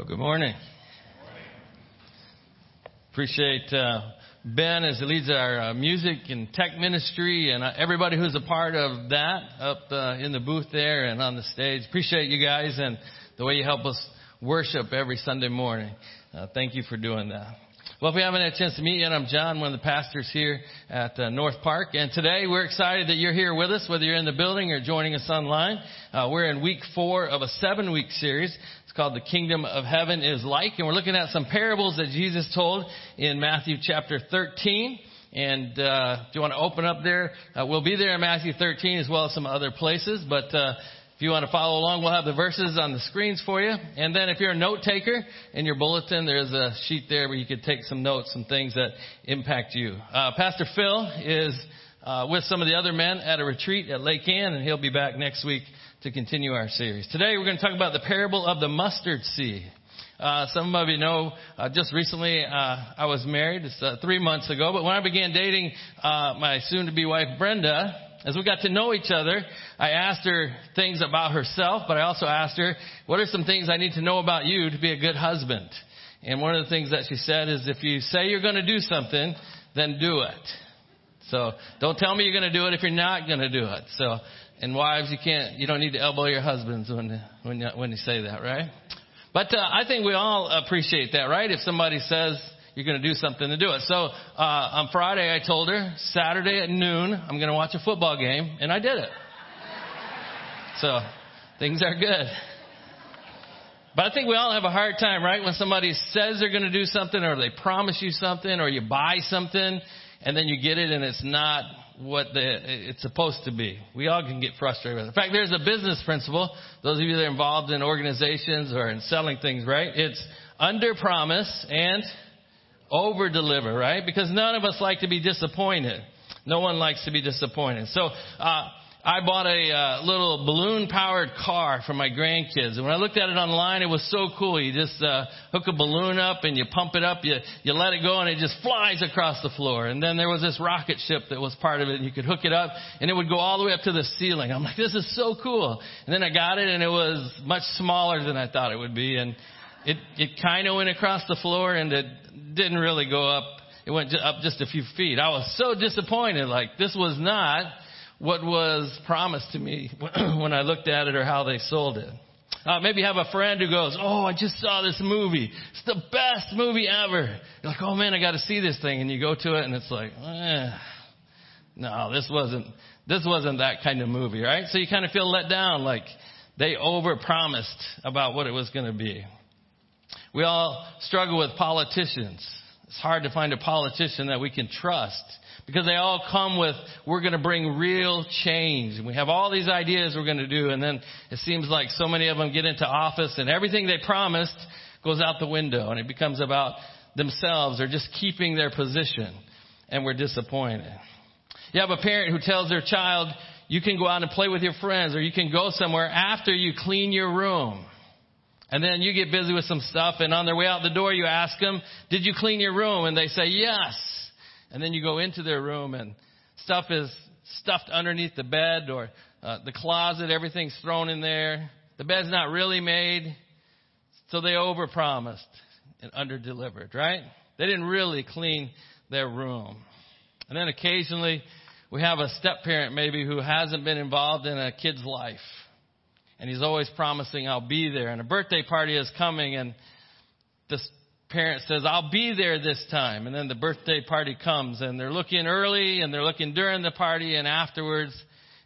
Well, good morning. Appreciate Ben as he leads our music and tech ministry and everybody who's a part of that up in the booth there and on the stage. Appreciate you guys and the way you help us worship every Sunday morning. Thank you for doing that. Well, if we haven't had a chance to meet yet, I'm John, one of the pastors here at North Park. And today we're excited that you're here with us, whether you're in the building or joining us online. We're in week 4 of a 7-week series. It's called The Kingdom of Heaven is Like, and we're looking at some parables that Jesus told in Matthew chapter 13. And if you want to open up there, we'll be there in Matthew 13 as well as some other places. But if you want to follow along, we'll have the verses on the screens for you. And then if you're a note taker, in your bulletin, there's a sheet there where you could take some notes, some things that impact you. Pastor Phil is with some of the other men at a retreat at Lake Ann, and he'll be back next week to continue our series. Today we're going to talk about the parable of the mustard seed. Some of you know, just recently I was married. It's 3 months ago. But when I began dating my soon-to-be wife, Brenda, as we got to know each other, I asked her things about herself, but I also asked her, what are some things I need to know about you to be a good husband? And one of the things that she said is, if you say you're going to do something, then do it. So don't tell me you're going to do it if you're not going to do it. So. And wives, you don't need to elbow your husbands when you say that, right? But I think we all appreciate that, right? If somebody says you're going to do something, to do it. So on Friday, I told her Saturday at noon I'm going to watch a football game, and I did it. So things are good. But I think we all have a hard time, right, when somebody says they're going to do something, or they promise you something, or you buy something, and then you get it and it's not what it's supposed to be. We all can get frustrated with it. In fact, there's a business principle. Those of you that are involved in organizations or in selling things, right? It's under promise and over deliver, right? Because none of us like to be disappointed. No one likes to be disappointed. So, I bought a little balloon-powered car for my grandkids. And when I looked at it online, it was so cool. You just hook a balloon up and you pump it up. You let it go and it just flies across the floor. And then there was this rocket ship that was part of it. And you could hook it up and it would go all the way up to the ceiling. I'm like, this is so cool. And then I got it and it was much smaller than I thought it would be. And it kind of went across the floor and it didn't really go up. It went up just a few feet. I was so disappointed. Like, this was not what was promised to me when I looked at it or how they sold it. Maybe you have a friend who goes, oh, I just saw this movie. It's the best movie ever. You're like, oh, man, I got to see this thing. And you go to it and it's like, no, this wasn't that kind of movie, right? So you kind of feel let down, like they overpromised about what it was going to be. We all struggle with politicians. It's hard to find a politician that we can trust, because they all come with, we're going to bring real change. And we have all these ideas we're going to do. And then it seems like so many of them get into office and everything they promised goes out the window. And it becomes about themselves or just keeping their position. And we're disappointed. You have a parent who tells their child, you can go out and play with your friends, or you can go somewhere after you clean your room. And then you get busy with some stuff. And on their way out the door, you ask them, did you clean your room? And they say, yes. And then you go into their room and stuff is stuffed underneath the bed or the closet. Everything's thrown in there. The bed's not really made. So they overpromised and underdelivered, right? They didn't really clean their room. And then occasionally we have a step-parent maybe who hasn't been involved in a kid's life. And he's always promising, I'll be there. And a birthday party is coming and this parent says, I'll be there this time. And then the birthday party comes and they're looking early and they're looking during the party and afterwards,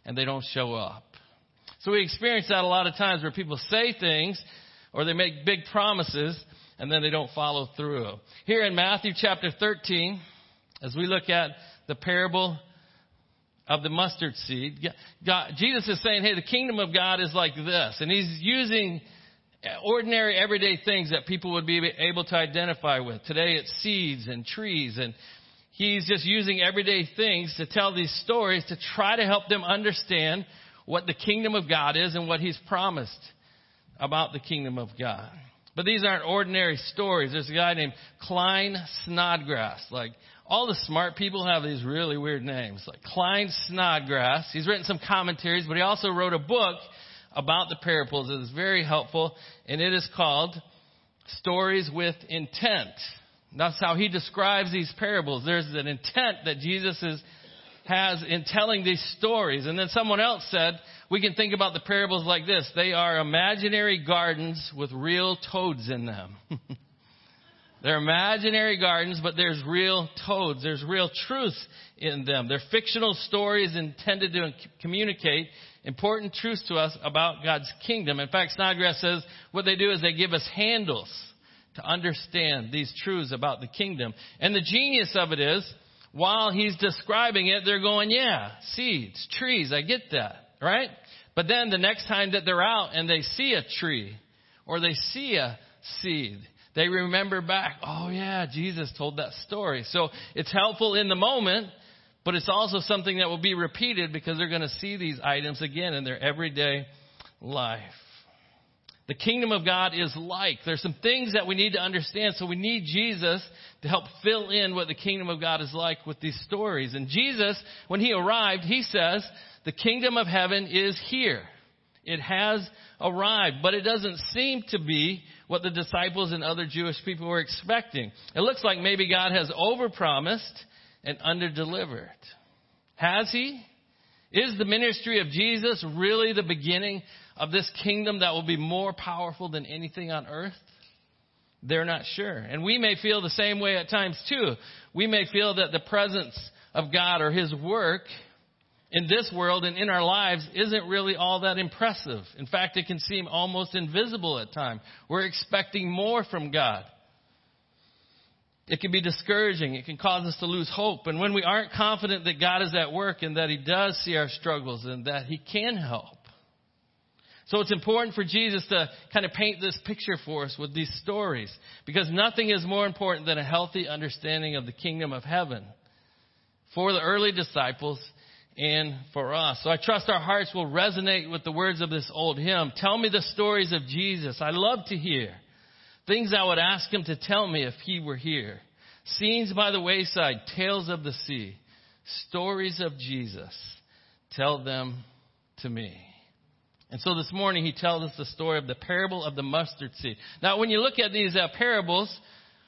and they don't show up. So we experience that a lot of times where people say things or they make big promises and then they don't follow through. Here in Matthew chapter 13, as we look at the parable of the mustard seed, Jesus is saying, hey, the kingdom of God is like this. And he's using ordinary, everyday things that people would be able to identify with. Today it's seeds and trees, and he's just using everyday things to tell these stories to try to help them understand what the kingdom of God is and what he's promised about the kingdom of God. But these aren't ordinary stories. There's a guy named Klein Snodgrass. Like, all the smart people have these really weird names. Like Klein Snodgrass. He's written some commentaries, but he also wrote a book about the parables. It is very helpful, and it is called Stories with Intent. That's how he describes these parables. There's an intent that Jesus has in telling these stories. And then someone else said, we can think about the parables like this. They are imaginary gardens with real toads in them. They're imaginary gardens, but there's real toads. There's real truth in them. They're fictional stories intended to communicate important truths to us about God's kingdom. In fact, Snodgrass says what they do is they give us handles to understand these truths about the kingdom. And the genius of it is, while he's describing it, they're going, yeah, seeds, trees, I get that, right? But then the next time that they're out and they see a tree or they see a seed, they remember back, oh yeah, Jesus told that story. So it's helpful in the moment, but it's also something that will be repeated because they're going to see these items again in their everyday life. The kingdom of God is like. There's some things that we need to understand. So we need Jesus to help fill in what the kingdom of God is like with these stories. And Jesus, when he arrived, he says, the kingdom of heaven is here. It has arrived, but it doesn't seem to be what the disciples and other Jewish people were expecting. It looks like maybe God has overpromised and underdelivered. Has he? Is the ministry of Jesus really the beginning of this kingdom that will be more powerful than anything on earth? They're not sure. And we may feel the same way at times too. We may feel that the presence of God or his work in this world and in our lives isn't really all that impressive. In fact, it can seem almost invisible at times. We're expecting more from God. It can be discouraging. It can cause us to lose hope. And when we aren't confident that God is at work and that he does see our struggles and that he can help. So it's important for Jesus to kind of paint this picture for us with these stories, because nothing is more important than a healthy understanding of the kingdom of heaven for the early disciples and for us. So I trust our hearts will resonate with the words of this old hymn. Tell me the stories of Jesus. I love to hear things I would ask him to tell me if he were here. Scenes by the wayside, tales of the sea, stories of Jesus. Tell them to me. And so this morning he tells us the story of the parable of the mustard seed. Now, when you look at these parables,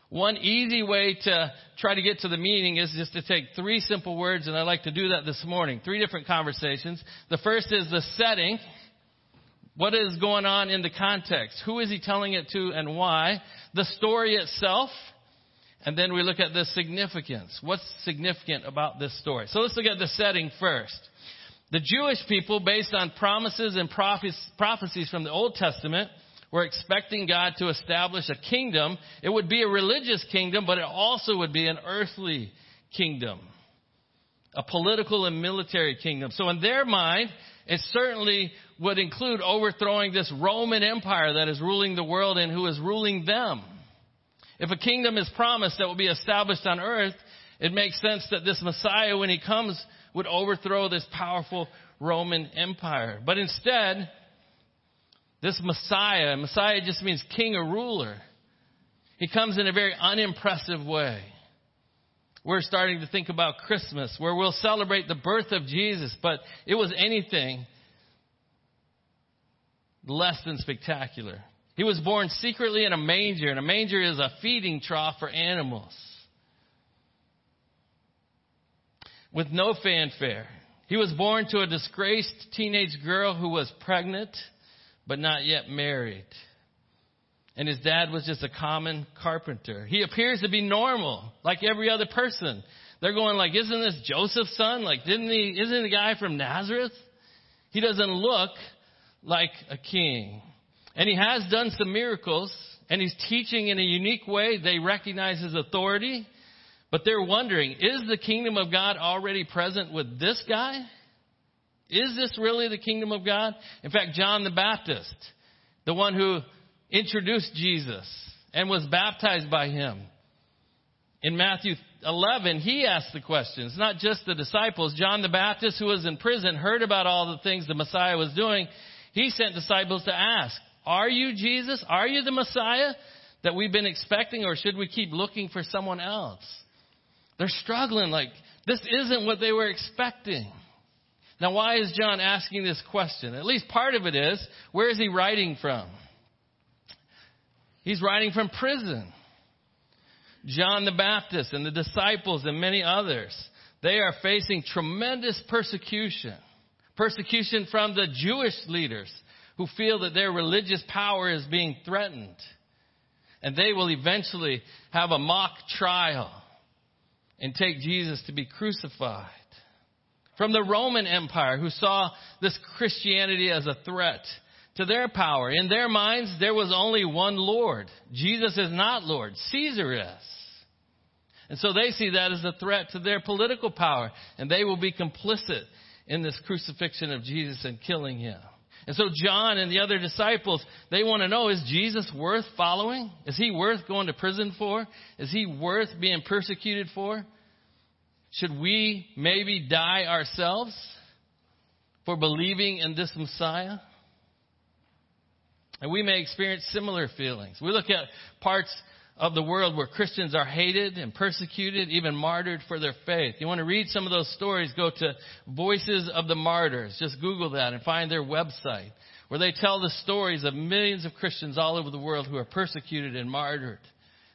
one easy way to try to get to the meaning is just to take three simple words, and I'd like to do that this morning. Three different conversations. The first is the setting. What is going on in the context? Who is he telling it to and why? The story itself. And then we look at the significance. What's significant about this story? So let's look at the setting first. The Jewish people, based on promises and prophecies from the Old Testament, we're expecting God to establish a kingdom. It would be a religious kingdom, but it also would be an earthly kingdom, a political and military kingdom. So in their mind, it certainly would include overthrowing this Roman Empire that is ruling the world and who is ruling them. If a kingdom is promised that will be established on earth, it makes sense that this Messiah, when he comes, would overthrow this powerful Roman Empire. But instead, this Messiah just means king or ruler. He comes in a very unimpressive way. We're starting to think about Christmas, where we'll celebrate the birth of Jesus, but it was anything less than spectacular. He was born secretly in a manger, and a manger is a feeding trough for animals. With no fanfare. He was born to a disgraced teenage girl who was pregnant, but not yet married. And his dad was just a common carpenter. He appears to be normal, like every other person. They're going like, isn't this Joseph's son? Like, isn't the guy from Nazareth? He doesn't look like a king. And he has done some miracles, and he's teaching in a unique way. They recognize his authority, but they're wondering, is the kingdom of God already present with this guy? Is this really the kingdom of God? In fact, John the Baptist, the one who introduced Jesus and was baptized by him, in Matthew 11, he asked the question. It's not just the disciples. John the Baptist, who was in prison, heard about all the things the Messiah was doing. He sent disciples to ask, are you Jesus? Are you the Messiah that we've been expecting, or should we keep looking for someone else? They're struggling, like this isn't what they were expecting. Now, why is John asking this question? At least part of it is, where is he writing from? He's writing from prison. John the Baptist and the disciples and many others, they are facing tremendous persecution. Persecution from the Jewish leaders who feel that their religious power is being threatened. And they will eventually have a mock trial and take Jesus to be crucified. From the Roman Empire, who saw this Christianity as a threat to their power. In their minds, there was only one Lord. Jesus is not Lord. Caesar is. And so they see that as a threat to their political power. And they will be complicit in this crucifixion of Jesus and killing him. And so John and the other disciples, they want to know, is Jesus worth following? Is he worth going to prison for? Is he worth being persecuted for? Should we maybe die ourselves for believing in this Messiah? And we may experience similar feelings. We look at parts of the world where Christians are hated and persecuted, even martyred for their faith. You want to read some of those stories, go to Voices of the Martyrs. Just Google that and find their website, where they tell the stories of millions of Christians all over the world who are persecuted and martyred.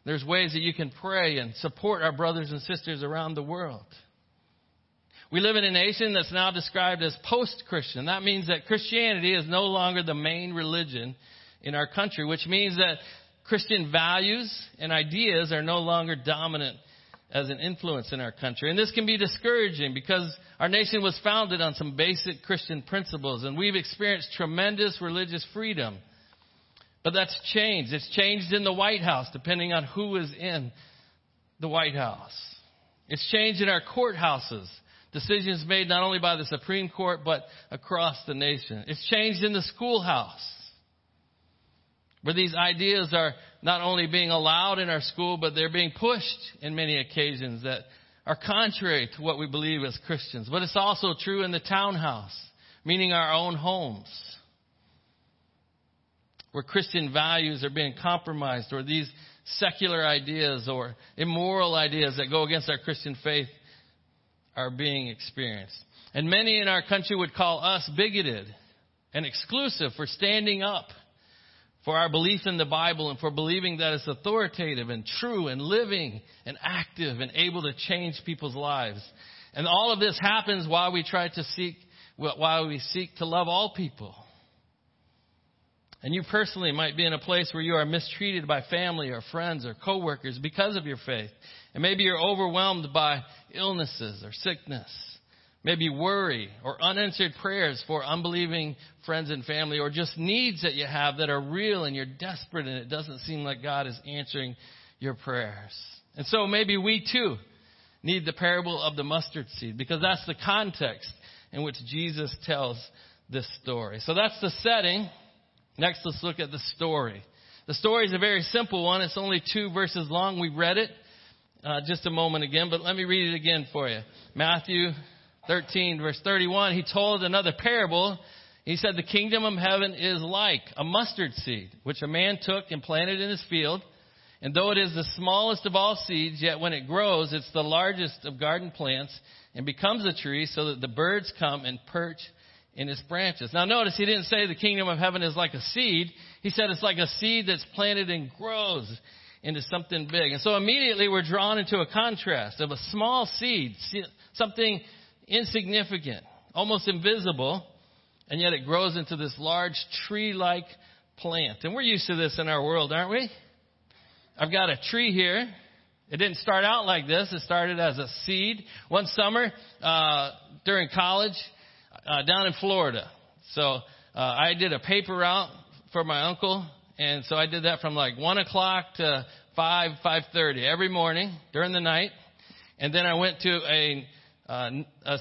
There's ways that you can pray and support our brothers and sisters around the world. We live in a nation that's now described as post-Christian. That means that Christianity is no longer the main religion in our country, which means that Christian values and ideas are no longer dominant as an influence in our country. And this can be discouraging because our nation was founded on some basic Christian principles, and we've experienced tremendous religious freedom. But that's changed. It's changed in the White House, depending on who is in the White House. It's changed in our courthouses, decisions made not only by the Supreme Court, but across the nation. It's changed in the schoolhouse, where these ideas are not only being allowed in our school, but they're being pushed in many occasions that are contrary to what we believe as Christians. But it's also true in the townhouse, meaning our own homes, where Christian values are being compromised, or these secular ideas or immoral ideas that go against our Christian faith are being experienced. And many in our country would call us bigoted and exclusive for standing up for our belief in the Bible and for believing that it's authoritative and true and living and active and able to change people's lives. And all of this happens while we seek to love all people. And you personally might be in a place where you are mistreated by family or friends or coworkers because of your faith. And maybe you're overwhelmed by illnesses or sickness. Maybe worry or unanswered prayers for unbelieving friends and family, or just needs that you have that are real and you're desperate and it doesn't seem like God is answering your prayers. And so maybe we too need the parable of the mustard seed, because that's the context in which Jesus tells this story. So that's the setting. Next, let's look at the story. The story is a very simple one. It's only 2 verses long. We read it just a moment again, but let me read it again for you. Matthew 13, verse 31, he told another parable. He said, the kingdom of heaven is like a mustard seed, which a man took and planted in his field. And though it is the smallest of all seeds, yet when it grows, it's the largest of garden plants and becomes a tree, so that the birds come and perch in its branches. Now notice, he didn't say the kingdom of heaven is like a seed. He said it's like a seed that's planted and grows into something big. And so immediately we're drawn into a contrast of a small seed, something insignificant, almost invisible, and yet it grows into this large tree-like plant. And we're used to this in our world, aren't we? I've got a tree here. It didn't start out like this. It started as a seed. One summer during college down in Florida, so I did a paper route for my uncle, and so I did that from like 1 o'clock to 5:30 every morning during the night. And then I went to a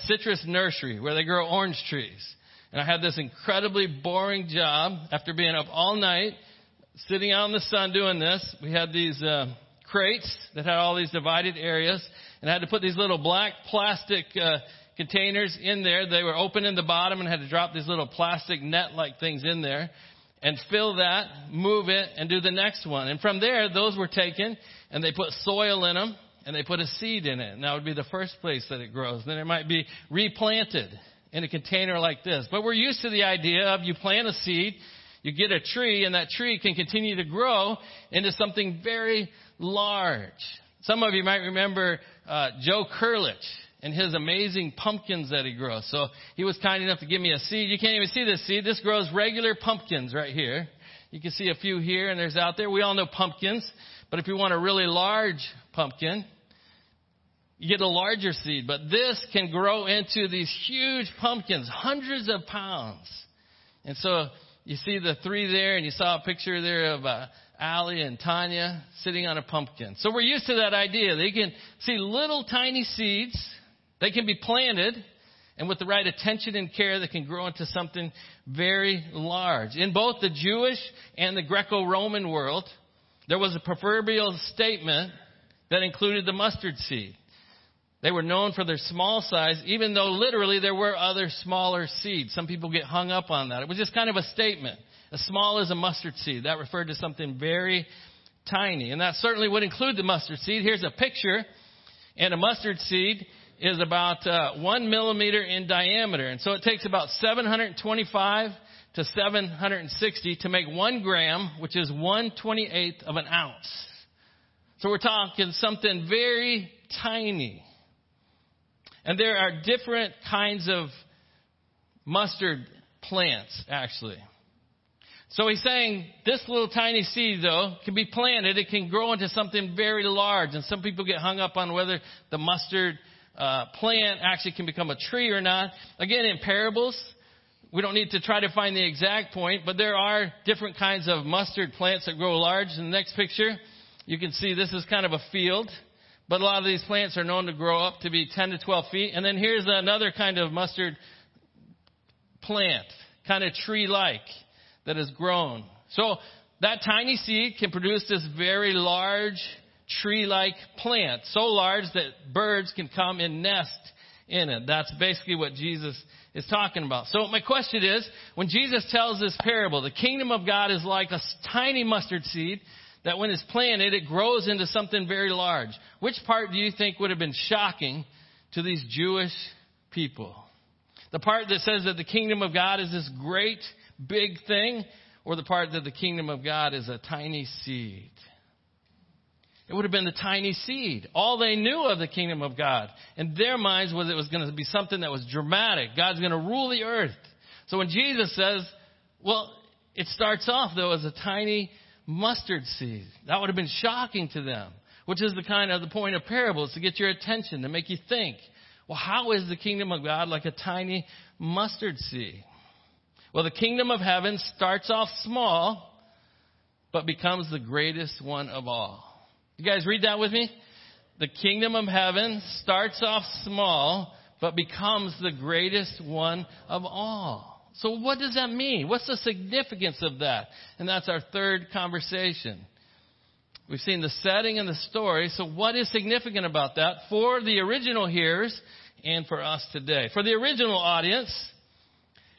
citrus nursery where they grow orange trees. And I had this incredibly boring job after being up all night, sitting out in the sun doing this. We had these crates that had all these divided areas, and I had to put these little black plastic containers in there. They were open in the bottom, and I had to drop these little plastic net-like things in there and fill that, move it, and do the next one. And from there, those were taken, and they put soil in them. And they put a seed in it, and that would be the first place that it grows. Then it might be replanted in a container like this. But we're used to the idea of you plant a seed, You get a tree, and that tree can continue to grow into something very large. Some of you might remember Joe Curlich and his amazing pumpkins that he grows. So he was kind enough to give me a seed. You can't even see this seed. This grows regular pumpkins right here. You can see a few here, and there's out there. We all know pumpkins. But if you want a really large pumpkin, you get a larger seed. But this can grow into these huge pumpkins, hundreds of pounds. And so you see the three there, and you saw a picture there of Allie and Tanya sitting on a pumpkin. So we're used to that idea. They can see little tiny seeds. They can be planted, and with the right attention and care, they can grow into something very large. In both the Jewish and the Greco-Roman world, there was a proverbial statement that included the mustard seed. They were known for their small size, even though literally there were other smaller seeds. Some people get hung up on that. It was just kind of a statement. As small as a mustard seed. That referred to something very tiny. And that certainly would include the mustard seed. Here's a picture. And a mustard seed is about 1 millimeter in diameter. And so it takes about 725 to 760 to make 1 gram, which is 1/28 of an ounce. So we're talking something very tiny. And there are different kinds of mustard plants, actually. So he's saying this little tiny seed, though, can be planted. It can grow into something very large. And some people get hung up on whether the mustard plant actually can become a tree or not. Again, in parables, we don't need to try to find the exact point, but there are different kinds of mustard plants that grow large. In the next picture, you can see this is kind of a field, but a lot of these plants are known to grow up to be 10 to 12 feet. And then here's another kind of mustard plant, kind of tree-like, that has grown. So that tiny seed can produce this very large tree-like plant, so large that birds can come and nest in it. That's basically what Jesus is talking about. So my question is, when Jesus tells this parable, the kingdom of God is like a tiny mustard seed that when it's planted, it grows into something very large. Which part do you think would have been shocking to these Jewish people? The part that says that the kingdom of God is this great big thing, or the part that the kingdom of God is a tiny seed? It would have been the tiny seed. All they knew of the kingdom of God in their minds was it was going to be something that was dramatic. God's going to rule the earth. So when Jesus says, well, it starts off, though, as a tiny mustard seed, that would have been shocking to them, which is the kind of the point of parables, to get your attention, to make you think, well, how is the kingdom of God like a tiny mustard seed? Well, the kingdom of heaven starts off small, but becomes the greatest one of all. You guys read that with me? The kingdom of heaven starts off small, but becomes the greatest one of all. So what does that mean? What's the significance of that? And that's our third conversation. We've seen the setting and the story. So what is significant about that for the original hearers and for us today? For the original audience,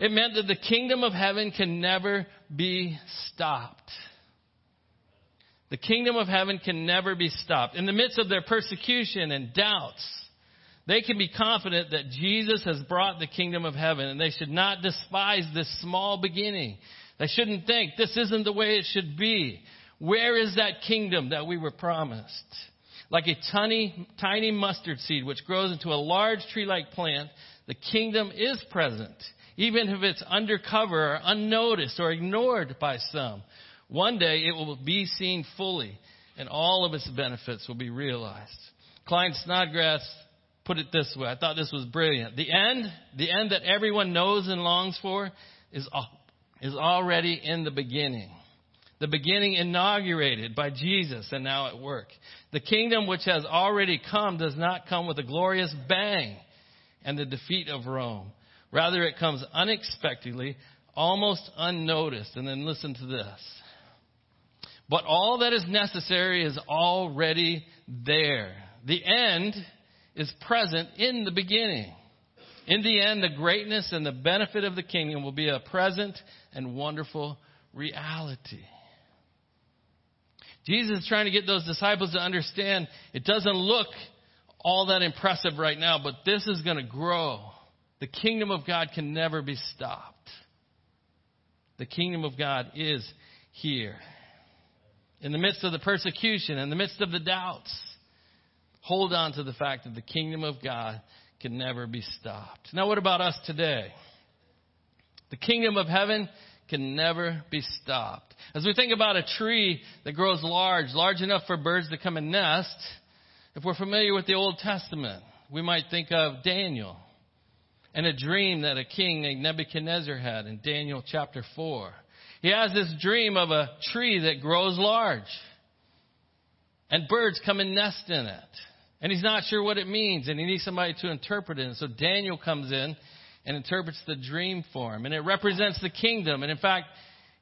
it meant that the kingdom of heaven can never be stopped. The kingdom of heaven can never be stopped. In the midst of their persecution and doubts, they can be confident that Jesus has brought the kingdom of heaven, and they should not despise this small beginning. They shouldn't think, this isn't the way it should be. Where is that kingdom that we were promised? Like a tiny mustard seed which grows into a large tree-like plant, the kingdom is present, even if it's undercover or unnoticed or ignored by some. One day it will be seen fully, and all of its benefits will be realized. Klein Snodgrass put it this way. I thought this was brilliant. The end that everyone knows and longs for is already in the beginning. The beginning inaugurated by Jesus and now at work. The kingdom which has already come does not come with a glorious bang and the defeat of Rome. Rather, it comes unexpectedly, almost unnoticed. And then listen to this. But all that is necessary is already there. The end is present in the beginning. In the end, the greatness and the benefit of the kingdom will be a present and wonderful reality. Jesus is trying to get those disciples to understand it doesn't look all that impressive right now, but this is going to grow. The kingdom of God can never be stopped. The kingdom of God is here. In the midst of the persecution, in the midst of the doubts, hold on to the fact that the kingdom of God can never be stopped. Now, what about us today? The kingdom of heaven can never be stopped. As we think about a tree that grows large enough for birds to come and nest, if we're familiar with the Old Testament, we might think of Daniel and a dream that a king named Nebuchadnezzar had in Daniel chapter 4. He has this dream of a tree that grows large and birds come and nest in it. And he's not sure what it means and he needs somebody to interpret it. And so Daniel comes in and interprets the dream for him. And it represents the kingdom. And in fact,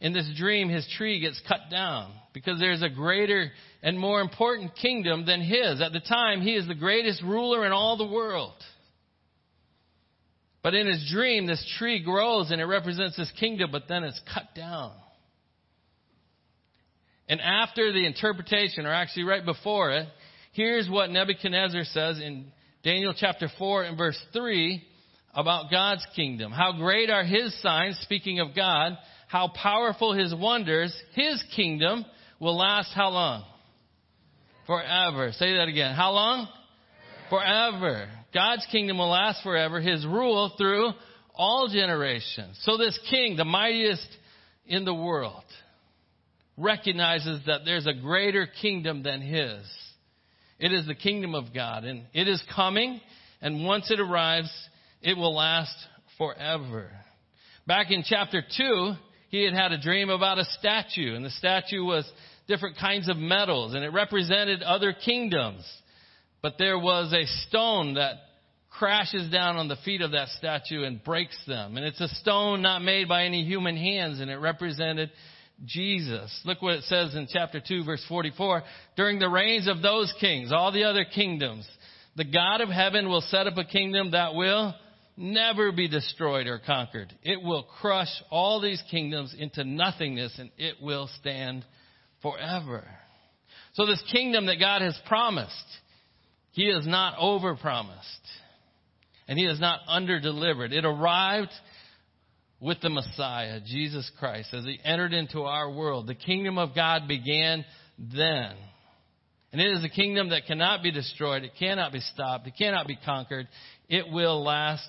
in this dream, his tree gets cut down because there's a greater and more important kingdom than his. At the time, he is the greatest ruler in all the world. But in his dream, this tree grows and it represents his kingdom, but then it's cut down. And after the interpretation, or actually right before it, here's what Nebuchadnezzar says in Daniel chapter 4 and verse 3 about God's kingdom. How great are his signs, speaking of God, how powerful his wonders, his kingdom will last how long? Forever. Say that again. How long? Forever. God's kingdom will last forever, his rule through all generations. So this king, the mightiest in the world, recognizes that there's a greater kingdom than his. It is the kingdom of God, and it is coming, and once it arrives, it will last forever. Back in chapter 2, he had a dream about a statue, and the statue was different kinds of metals, and it represented other kingdoms. But there was a stone that crashes down on the feet of that statue and breaks them. And it's a stone not made by any human hands, and it represented Jesus. Look what it says in chapter 2, verse 44. During the reigns of those kings, all the other kingdoms, the God of heaven will set up a kingdom that will never be destroyed or conquered. It will crush all these kingdoms into nothingness, and it will stand forever. So this kingdom that God has promised, he has not overpromised, and he has not underdelivered. It arrived with the Messiah, Jesus Christ, as he entered into our world. The kingdom of God began then, and it is a kingdom that cannot be destroyed. It cannot be stopped. It cannot be conquered. It will last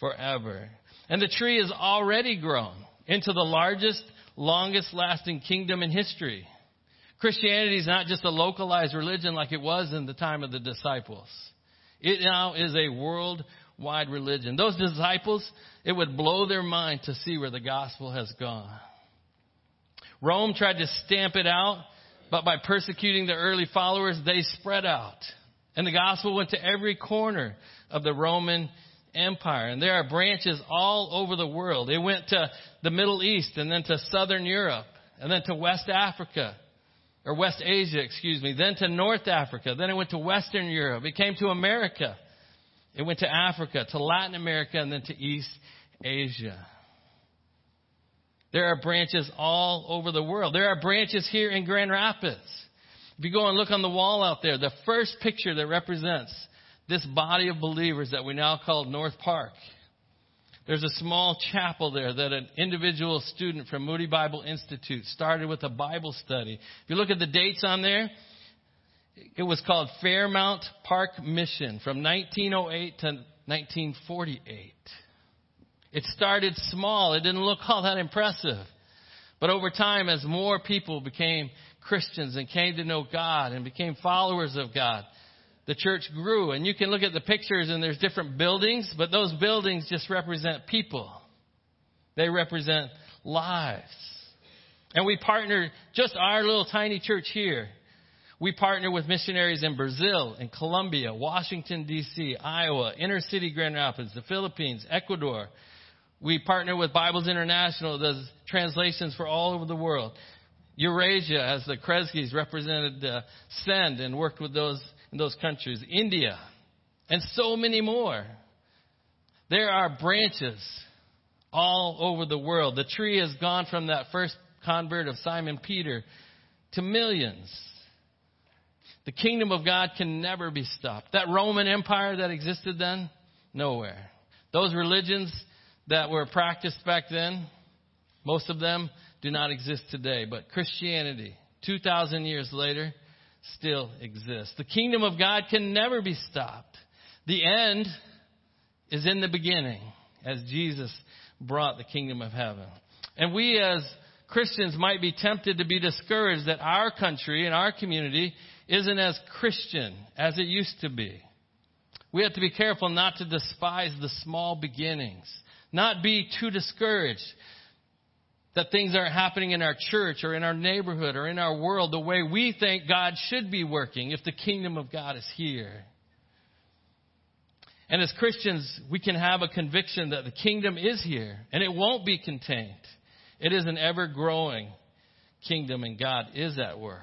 forever. And the tree is already grown into the largest, longest-lasting kingdom in history. Christianity is not just a localized religion like it was in the time of the disciples. It now is a worldwide religion. Those disciples, it would blow their mind to see where the gospel has gone. Rome tried to stamp it out, but by persecuting the early followers, they spread out. And the gospel went to every corner of the Roman Empire. And there are branches all over the world. It went to the Middle East and then to Southern Europe and then to West Asia, then to North Africa, then it went to Western Europe, it came to America, it went to Africa, to Latin America, and then to East Asia. There are branches all over the world. There are branches here in Grand Rapids. If you go and look on the wall out there, the first picture that represents this body of believers that we now call North Park, there's a small chapel there that an individual student from Moody Bible Institute started with a Bible study. If you look at the dates on there, it was called Fairmount Park Mission from 1908 to 1948. It started small. It didn't look all that impressive. But over time, as more people became Christians and came to know God and became followers of God, the church grew, and you can look at the pictures, and there's different buildings, but those buildings just represent people. They represent lives. And we partner, just our little tiny church here, we partner with missionaries in Brazil, in Colombia, Washington, D.C., Iowa, inner city Grand Rapids, the Philippines, Ecuador. We partner with Bibles International, does translations for all over the world. Eurasia, as the Kresges represented SEND and worked with those in those countries, India, and so many more. There are branches all over the world. The tree has gone from that first convert of Simon Peter to millions. The kingdom of God can never be stopped. That Roman Empire that existed then, nowhere. Those religions that were practiced back then, Most of them do not exist today, but Christianity, 2,000 years later, still exists. The kingdom of God can never be stopped. The end is in the beginning, as Jesus brought the kingdom of heaven. And we as Christians might be tempted to be discouraged that our country and our community isn't as Christian as it used to be. We have to be careful not to despise the small beginnings, not be too discouraged that things aren't happening in our church or in our neighborhood or in our world the way we think God should be working if the kingdom of God is here. And as Christians, we can have a conviction that the kingdom is here and it won't be contained. It is an ever-growing kingdom and God is at work.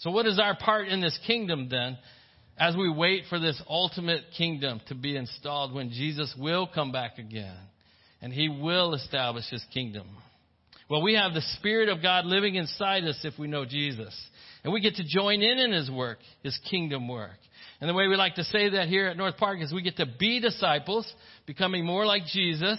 So what is our part in this kingdom then as we wait for this ultimate kingdom to be installed when Jesus will come back again and he will establish his kingdom? Well, we have the Spirit of God living inside us if we know Jesus. And we get to join in his work, his kingdom work. And the way we like to say that here at North Park is we get to be disciples, becoming more like Jesus,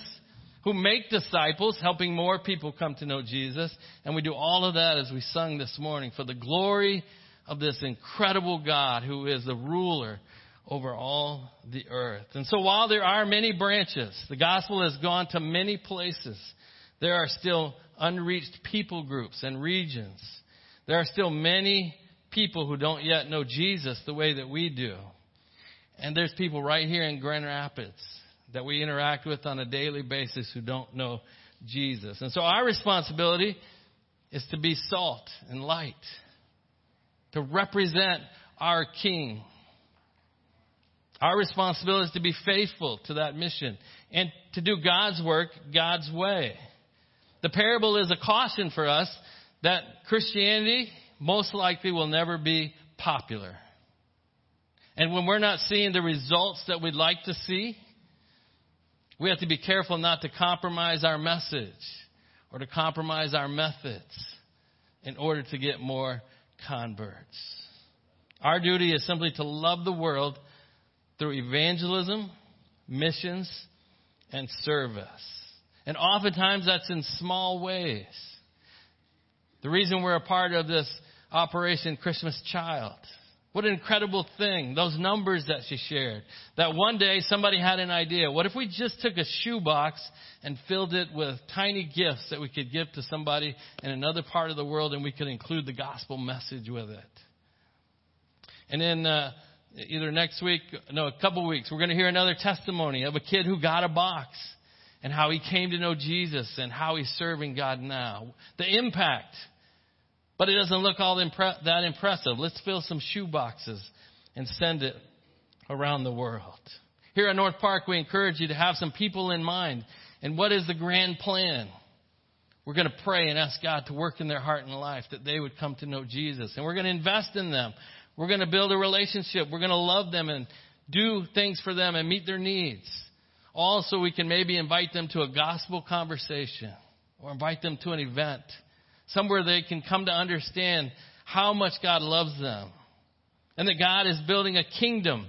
who make disciples, helping more people come to know Jesus. And we do all of that as we sung this morning for the glory of this incredible God who is the ruler over all the earth. And so while there are many branches, the gospel has gone to many places. There are still unreached people groups and regions. There are still many people who don't yet know Jesus the way that we do. And there's people right here in Grand Rapids that we interact with on a daily basis who don't know Jesus. And so our responsibility is to be salt and light, to represent our King. Our responsibility is to be faithful to that mission and to do God's work God's way. The parable is a caution for us that Christianity most likely will never be popular. And when we're not seeing the results that we'd like to see, we have to be careful not to compromise our message or to compromise our methods in order to get more converts. Our duty is simply to love the world through evangelism, missions, and service. And oftentimes that's in small ways. The reason we're a part of this Operation Christmas Child. What an incredible thing. Those numbers that she shared. That one day somebody had an idea. What if we just took a shoebox and filled it with tiny gifts that we could give to somebody in another part of the world and we could include the gospel message with it? And then a couple weeks, we're going to hear another testimony of a kid who got a box. And how he came to know Jesus and how he's serving God now. The impact. But it doesn't look all that impressive. Let's fill some shoe boxes and send it around the world. Here at North Park, we encourage you to have some people in mind. And what is the grand plan? We're going to pray and ask God to work in their heart and life that they would come to know Jesus. And we're going to invest in them. We're going to build a relationship. We're going to love them and do things for them and meet their needs. Also, we can maybe invite them to a gospel conversation or invite them to an event somewhere they can come to understand how much God loves them and that God is building a kingdom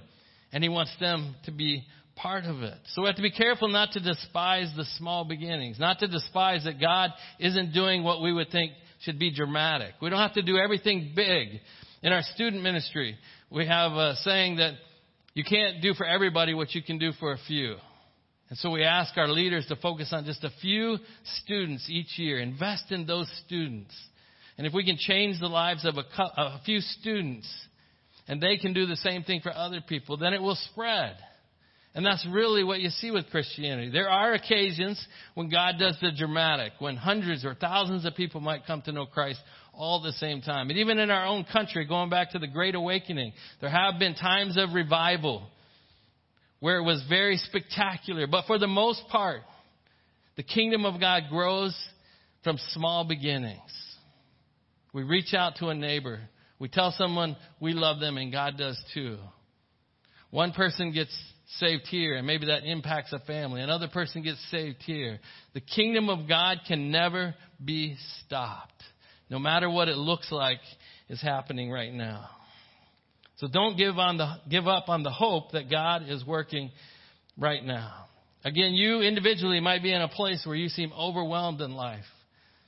and he wants them to be part of it. So we have to be careful not to despise the small beginnings, not to despise that God isn't doing what we would think should be dramatic. We don't have to do everything big. In our student ministry, we have a saying that you can't do for everybody what you can do for a few. And so we ask our leaders to focus on just a few students each year. Invest in those students. And if we can change the lives of a few students and they can do the same thing for other people, then it will spread. And that's really what you see with Christianity. There are occasions when God does the dramatic, when hundreds or thousands of people might come to know Christ all at the same time. And even in our own country, going back to the Great Awakening, there have been times of revival where it was very spectacular. But for the most part, the kingdom of God grows from small beginnings. We reach out to a neighbor. We tell someone we love them, and God does too. One person gets saved here, and maybe that impacts a family. Another person gets saved here. The kingdom of God can never be stopped. No matter what it looks like is happening right now. So don't give up on the hope that God is working right now. Again, you individually might be in a place where you seem overwhelmed in life.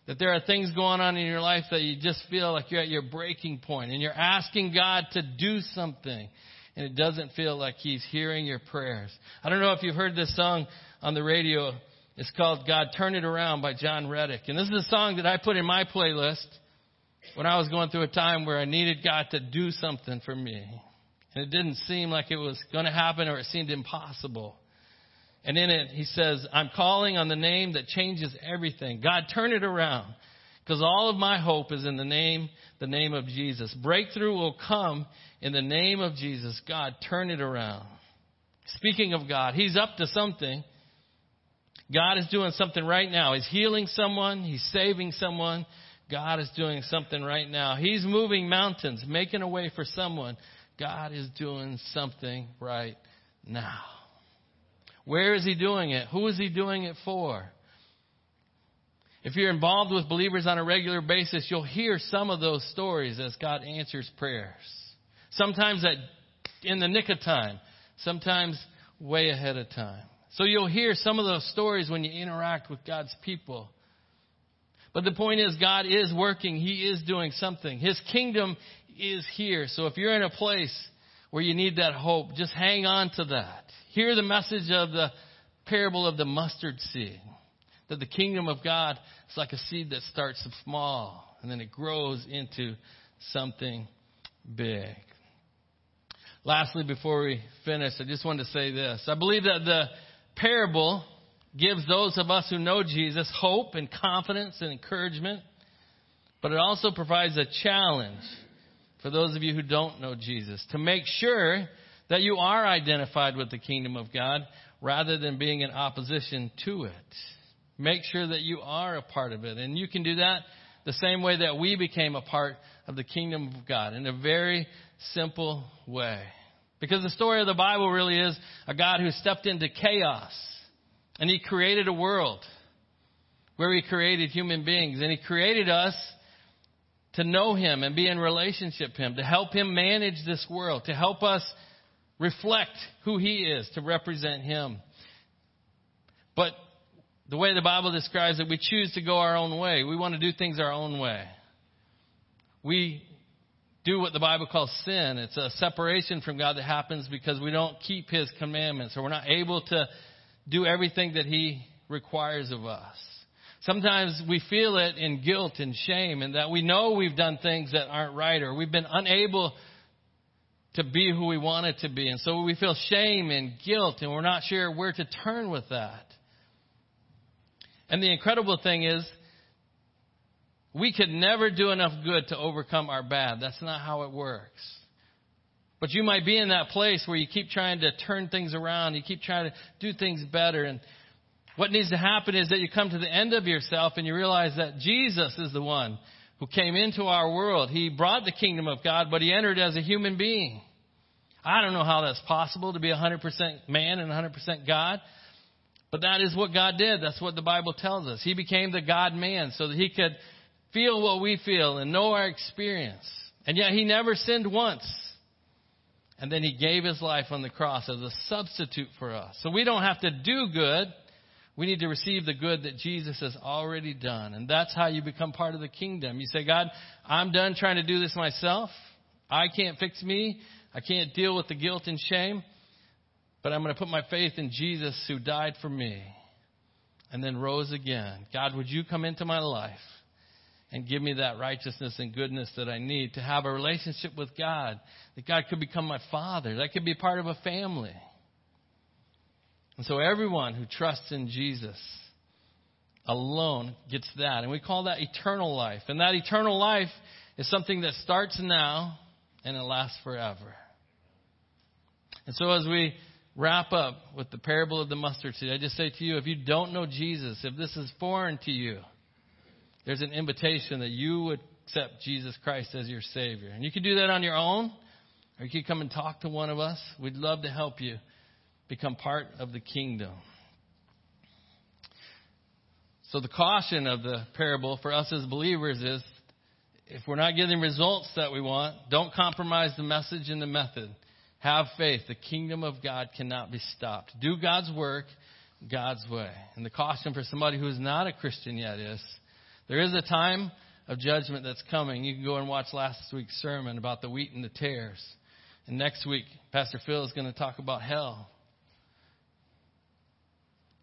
That there are things going on in your life that you just feel like you're at your breaking point and you're asking God to do something and it doesn't feel like he's hearing your prayers. I don't know if you've heard this song on the radio. It's called God Turn It Around by John Reddick. And this is a song that I put in my playlist when I was going through a time where I needed God to do something for me. And it didn't seem like it was going to happen or it seemed impossible. And in it, he says, I'm calling on the name that changes everything. God, turn it around, because all of my hope is in the name of Jesus. Breakthrough will come in the name of Jesus. God, turn it around. Speaking of God, he's up to something. God is doing something right now. He's healing someone. He's saving someone. God is doing something right now. He's moving mountains, making a way for someone. God is doing something right now. Where is he doing it? Who is he doing it for? If you're involved with believers on a regular basis, you'll hear some of those stories as God answers prayers. Sometimes in the nick of time. Sometimes way ahead of time. So you'll hear some of those stories when you interact with God's people. But the point is, God is working. He is doing something. His kingdom is here. So if you're in a place where you need that hope, just hang on to that. Hear the message of the parable of the mustard seed. That the kingdom of God is like a seed that starts small and then it grows into something big. Lastly, before we finish, I just wanted to say this. I believe that the parable gives those of us who know Jesus hope and confidence and encouragement. But it also provides a challenge for those of you who don't know Jesus to make sure that you are identified with the kingdom of God rather than being in opposition to it. Make sure that you are a part of it. And you can do that the same way that we became a part of the kingdom of God, in a very simple way. Because the story of the Bible really is a God who stepped into chaos. And he created a world where he created human beings. And he created us to know him and be in relationship with him, to help him manage this world, to help us reflect who he is, to represent him. But the way the Bible describes it, we choose to go our own way. We want to do things our own way. We do what the Bible calls sin. It's a separation from God that happens because we don't keep his commandments, or we're not able to do everything that he requires of us. Sometimes we feel it in guilt and shame, and that we know we've done things that aren't right, or we've been unable to be who we want it to be. And so we feel shame and guilt, and we're not sure where to turn with that. And the incredible thing is, we could never do enough good to overcome our bad. That's not how it works. But you might be in that place where you keep trying to turn things around. You keep trying to do things better. And what needs to happen is that you come to the end of yourself and you realize that Jesus is the one who came into our world. He brought the kingdom of God, but he entered as a human being. I don't know how that's possible, to be 100% man and 100% God. But that is what God did. That's what the Bible tells us. He became the God-man so that he could feel what we feel and know our experience. And yet he never sinned once. And then he gave his life on the cross as a substitute for us. So we don't have to do good. We need to receive the good that Jesus has already done. And that's how you become part of the kingdom. You say, God, I'm done trying to do this myself. I can't fix me. I can't deal with the guilt and shame. But I'm going to put my faith in Jesus, who died for me and then rose again. God, would you come into my life and give me that righteousness and goodness that I need to have a relationship with God, that God could become my father, that could be part of a family. And so everyone who trusts in Jesus alone gets that. And we call that eternal life. And that eternal life is something that starts now and it lasts forever. And so as we wrap up with the parable of the mustard seed, I just say to you, if you don't know Jesus, if this is foreign to you, there's an invitation that you would accept Jesus Christ as your Savior. And you can do that on your own, or you can come and talk to one of us. We'd love to help you become part of the kingdom. So the caution of the parable for us as believers is, if we're not getting results that we want, don't compromise the message and the method. Have faith. The kingdom of God cannot be stopped. Do God's work God's way. And the caution for somebody who is not a Christian yet is There is a time of judgment that's coming. You can go and watch last week's sermon about the wheat and the tares. And next week, Pastor Phil is going to talk about hell.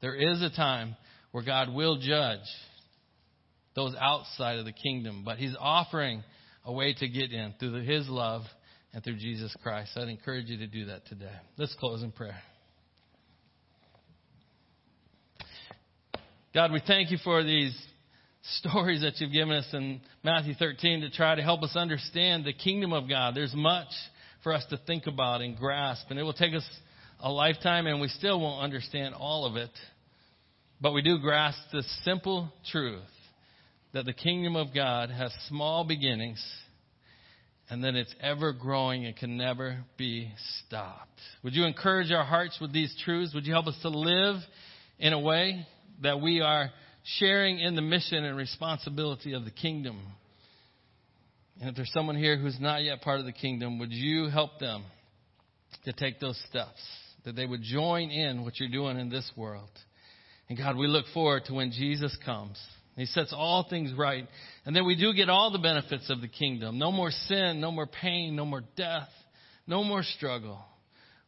There is a time where God will judge those outside of the kingdom, but he's offering a way to get in through his love and through Jesus Christ. I'd encourage you to do that today. Let's close in prayer. God, we thank you for these stories that you've given us in Matthew 13 to try to help us understand the kingdom of God. There's much for us to think about and grasp, and it will take us a lifetime, and we still won't understand all of it. But we do grasp this simple truth that the kingdom of God has small beginnings, and that it's ever growing and can never be stopped. Would you encourage our hearts with these truths? Would you help us to live in a way that we are sharing in the mission and responsibility of the kingdom? And if there's someone here who's not yet part of the kingdom, would you help them to take those steps, that they would join in what you're doing in this world? And God, we look forward to when Jesus comes. He sets all things right. And then we do get all the benefits of the kingdom. No more sin, no more pain, no more death, no more struggle.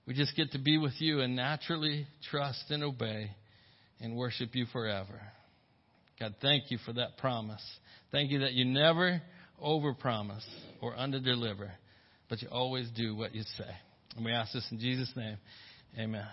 We just get to be with you and naturally trust and obey and worship you forever. God, thank you for that promise. Thank you that you never overpromise or underdeliver, but you always do what you say. And we ask this in Jesus' name. Amen.